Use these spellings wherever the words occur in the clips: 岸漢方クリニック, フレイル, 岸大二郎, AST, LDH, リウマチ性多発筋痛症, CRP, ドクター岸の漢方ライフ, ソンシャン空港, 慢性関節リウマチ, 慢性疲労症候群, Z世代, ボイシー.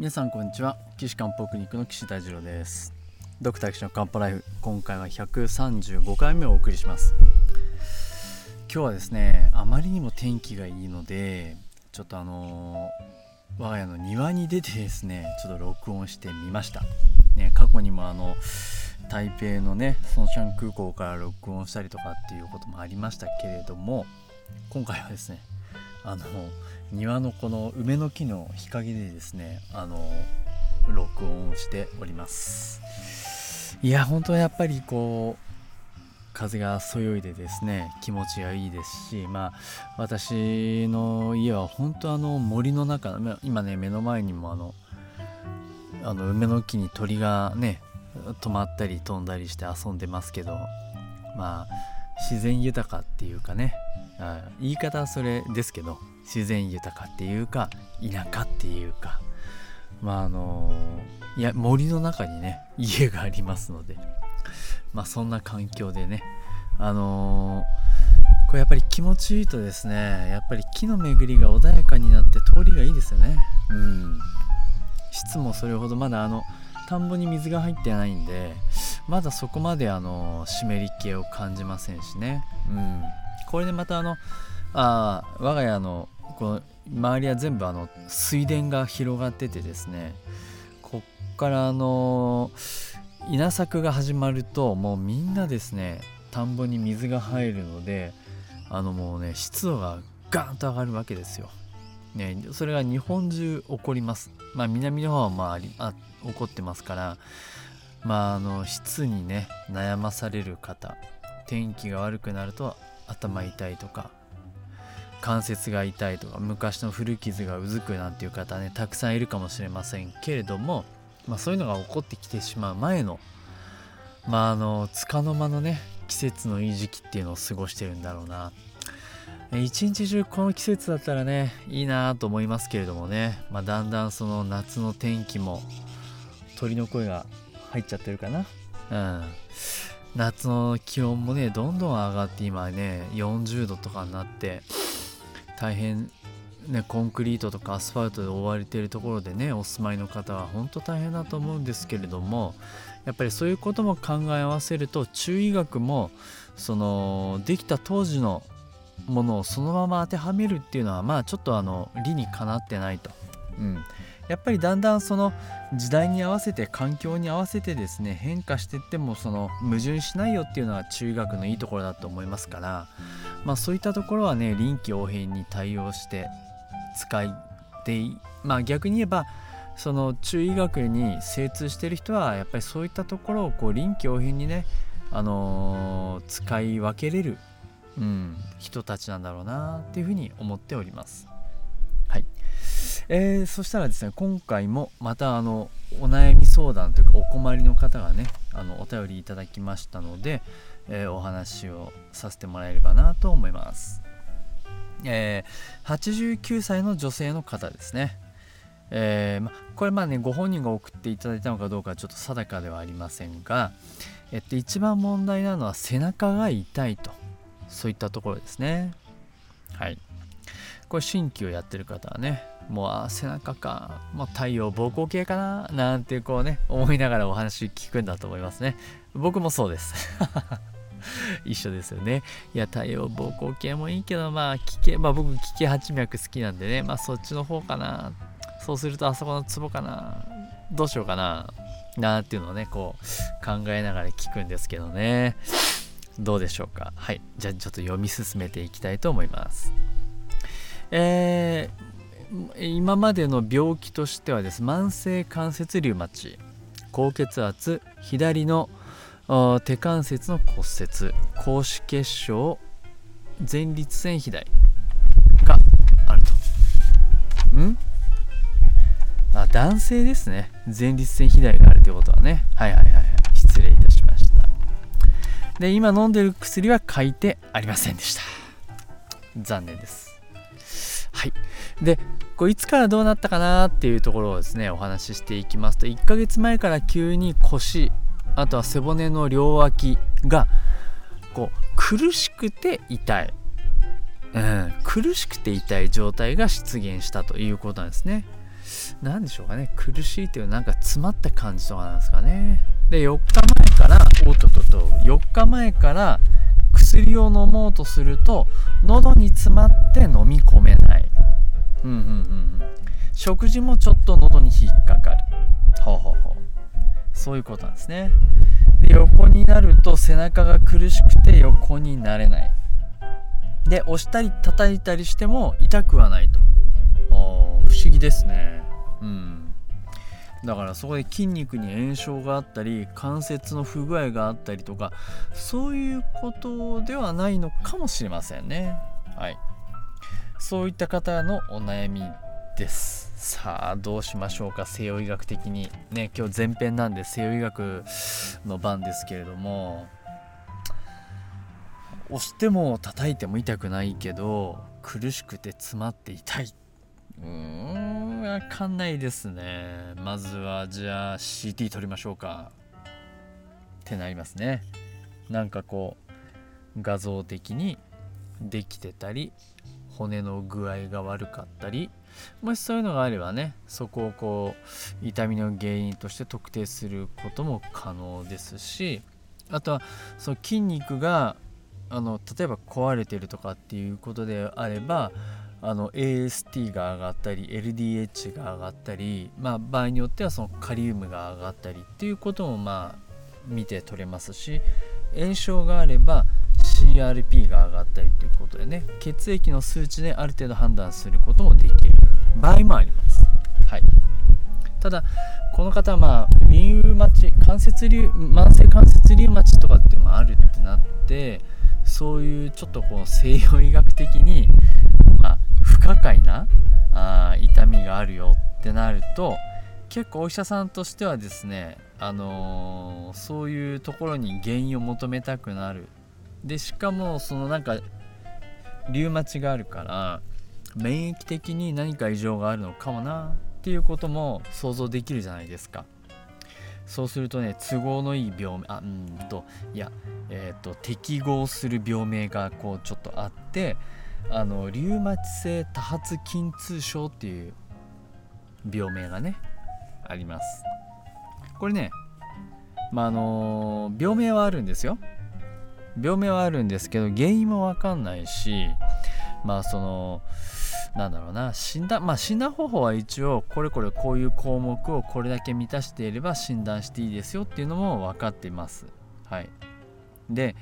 皆さんこんにちは。岸漢方クリニックの岸大二郎です。ドクター岸の漢方ライフ、今回は135回目をお送りします。今日はですね、あまりにも天気がいいのでちょっと我が家の庭に出てですね、ちょっと録音してみました、ね。過去にも台北のね、ソンシャン空港から録音したりとかっていうこともありましたけれども、今回はですね、庭のこの梅の木の日陰でですね、録音をしております。いや、本当はやっぱりこう風がそよいでですね、気持ちがいいですし、私の家は本当森の中、今ね、目の前にも梅の木に鳥がね止まったり飛んだりして遊んでますけど、自然豊かっていうかね、言い方はそれですけど、自然豊かっていうか田舎っていうか、いや、森の中にね家がありますので、そんな環境でね、これやっぱり気持ちいいとですね、やっぱり木の巡りが穏やかになって通りがいいですよね。質もそれほどまだ田んぼに水が入ってないんで、まだそこまで湿り気を感じませんしね。これでまた我が家のこの周りは全部水田が広がっててですね、こっから稲作が始まるともうみんなですね、田んぼに水が入るので、もうね、湿度がガーンと上がるわけですよ、ね。それが日本中起こります。南の方は起こってますから、湿にね悩まされる方、天気が悪くなると頭痛いとか関節が痛いとか昔の古傷がうずくなんていう方ね、たくさんいるかもしれませんけれども、そういうのが起こってきてしまう前の、束の間のね、季節のいい時期っていうのを過ごしてるんだろうな。一日中この季節だったらね、いいなと思いますけれどもね、だんだんその夏の天気も、鳥の声が入っちゃってるかな、夏の気温もねどんどん上がって、今ね40度とかになって、大変ね、コンクリートとかアスファルトで覆われているところでねお住まいの方は本当大変だと思うんですけれども、やっぱりそういうことも考え合わせると、中医学もできた当時のものをそのまま当てはめるっていうのは、ちょっと理にかなってないと、やっぱりだんだんその時代に合わせて、環境に合わせてですね、変化していっても矛盾しないよっていうのが中医学のいいところだと思いますから、そういったところはね、臨機応変に対応して使って逆に言えばその中医学に精通している人はやっぱりそういったところをこう臨機応変にね、使い分けれる、人たちなんだろうなっていうふうに思っております。そしたらですね、今回もまたお悩み相談というかお困りの方がね、お便りいただきましたので、お話をさせてもらえればなと思います。89歳の女性の方ですね。これご本人が送っていただいたのかどうかちょっと定かではありませんが、一番問題なのは背中が痛いと、そういったところですね。これ鍼灸をやってる方はね、もう背中か、太陽膀胱系かななんてこうね思いながらお話聞くんだと思いますね。僕もそうです一緒ですよね。いや、太陽膀胱系もいいけど、僕気系八脈好きなんでね、そっちの方かな、そうするとあそこのツボかな、どうしようかななっていうのをねこう考えながら聞くんですけどね、どうでしょうか。じゃあちょっと読み進めていきたいと思います。今までの病気としてはです、慢性関節リウマチ、高血圧、左の手関節の骨折、高脂血症、前立腺肥大があると。男性ですね。前立腺肥大があるということはね。失礼いたしました。で、今飲んでる薬は書いてありませんでした。残念です。で、いつからどうなったかなっていうところをですねお話ししていきますと、1ヶ月前から急に腰、あとは背骨の両脇がこう苦しくて痛い、苦しくて痛い状態が出現したということなんですね。なんでしょうかね、苦しいというなんか詰まった感じとかなんですかね。で4日前から薬を飲もうとすると喉に詰まって飲み込めない、食事もちょっと喉に引っかかる、そういうことなんですね。で横になると背中が苦しくて横になれない、で押したり叩いたりしても痛くはないと。不思議ですね、だからそこで筋肉に炎症があったり関節の不具合があったりとか、そういうことではないのかもしれませんね。はい、そういった方のお悩みです。さあどうしましょうか。西洋医学的にね、今日前編なんで西洋医学の番ですけれども、押しても叩いても痛くないけど苦しくて詰まって痛い、わかんないですね。まずはじゃあ CT 取りましょうかってなりますね。なんかこう画像的にできてたり骨の具合が悪かったり、もしそういうのがあればね、そこをこう痛みの原因として特定することも可能ですし、あとはその筋肉が例えば壊れてるとかっていうことであれば、AST が上がったり LDH が上がったり、場合によってはそのカリウムが上がったりっていうことも見て取れますし、炎症があれば CRP が上がったりということでね、血液の数値である程度判断することもできる場合もあります。はい、ただこの方はリウマチ、慢性関節リウマチとかってあるってなって、そういうちょっとこう西洋医学的に不可解な痛みがあるよってなると、結構お医者さんとしてはですね、そういうところに原因を求めたくなる。でしかもそのなんかリウマチがあるから免疫的に何か異常があるのかもなっていうことも想像できるじゃないですか。そうするとね、都合のいい病名適合する病名がこうちょっとあって、リウマチ性多発筋痛症っていう病名がねあります。これね、病名はあるんですけど原因も分かんないし、診断方法は一応こういう項目をこれだけ満たしていれば診断していいですよっていうのも分かっています。はい、で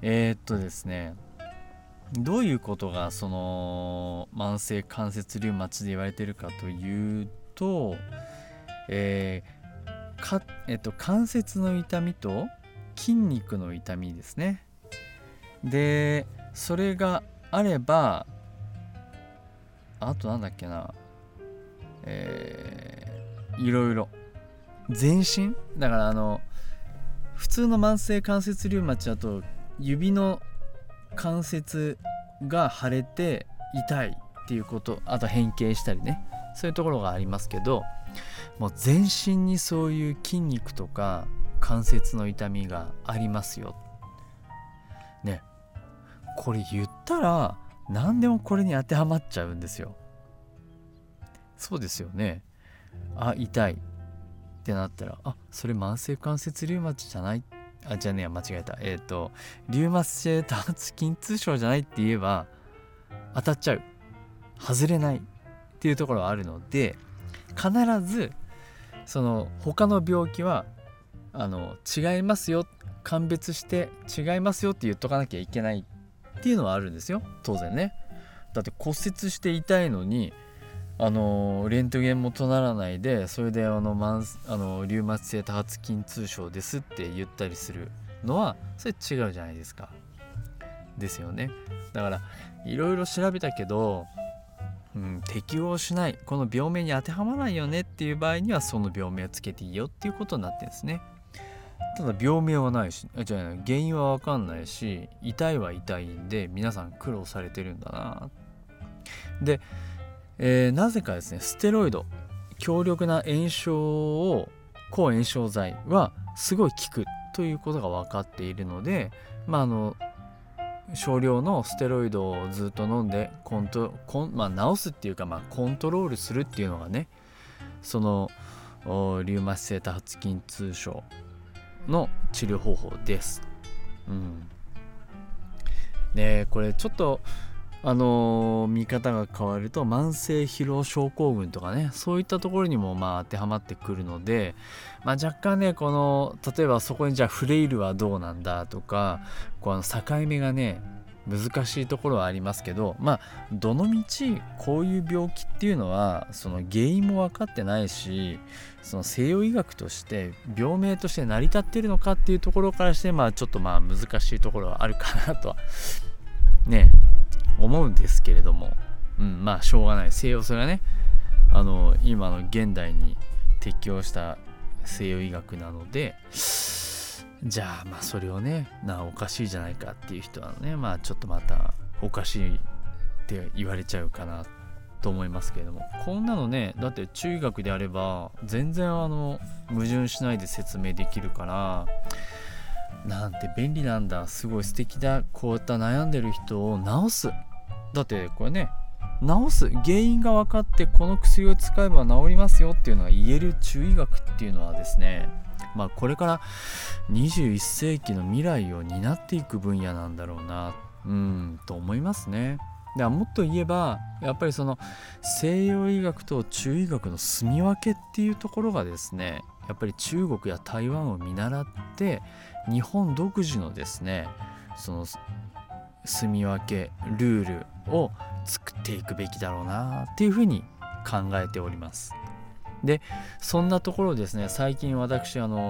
ですね、どういうことがその慢性関節リウマチで言われているかというと、関節の痛みと筋肉の痛みですね。でそれがあれば、あといろいろ全身だから、普通の慢性関節リウマチだと指の関節が腫れて痛いっていうこと、あと変形したりね、そういうところがありますけど、もう全身にそういう筋肉とか関節の痛みがありますよね。これ言ったら何でもこれに当てはまっちゃうんですよ。そうですよね。痛いってなったら、それ慢性関節リウマチじゃない、リウマチ性多発筋痛症じゃないって言えば当たっちゃう、外れないっていうところはあるので、必ずその他の病気は違いますよ、鑑別して違いますよって言っとかなきゃいけないっていうのはあるんですよ、当然ね。だって骨折して痛いのにレントゲンもとならないで、それでリウマチ性多発筋痛症ですって言ったりするのはそれ違うじゃないですか。ですよね。だからいろいろ調べたけど、適応しない、この病名に当てはまらないよねっていう場合にはその病名をつけていいよっていうことになってるんですね。ただ病名はないし、原因は分かんないし、痛いは痛いんで皆さん苦労されてるんだな。でなぜかですね、ステロイド、強力な抗炎症剤はすごい効くということが分かっているので、少量のステロイドをずっと飲んで治すっていうか、コントロールするっていうのがね、そのリウマチ性多発筋痛症の治療方法です、うん、でこれちょっと見方が変わると慢性疲労症候群とかね、そういったところにもまあ当てはまってくるので、まあ、若干ねこの例えばそこにじゃあフレイルはどうなんだとかこう境目がね難しいところはありますけど、まあどの道こういう病気っていうのはその原因も分かってないし、その西洋医学として病名として成り立っているのかっていうところからしてまあちょっとまあ難しいところはあるかなとはね思うんですけれども、うん、まあしょうがない西洋、それがね今の現代に適応した西洋医学なので、じゃあまあそれをねおかしいじゃないかっていう人はねまあちょっとまたおかしいって言われちゃうかなと思いますけれども、こんなのねだって中学であれば全然矛盾しないで説明できるからなんて便利なんだ、すごい素敵だ、こういった悩んでる人を治す、だってこれね治す原因が分かってこの薬を使えば治りますよっていうのが言える中医学っていうのはですね、まあこれから21世紀の未来を担っていく分野なんだろうなと思いますね。だからもっと言えばやっぱりその西洋医学と中医学の住み分けっていうところがですね、やっぱり中国や台湾を見習って日本独自のですねその住み分けルールを作っていくべきだろうなっていうふうに考えております。でそんなところですね、最近私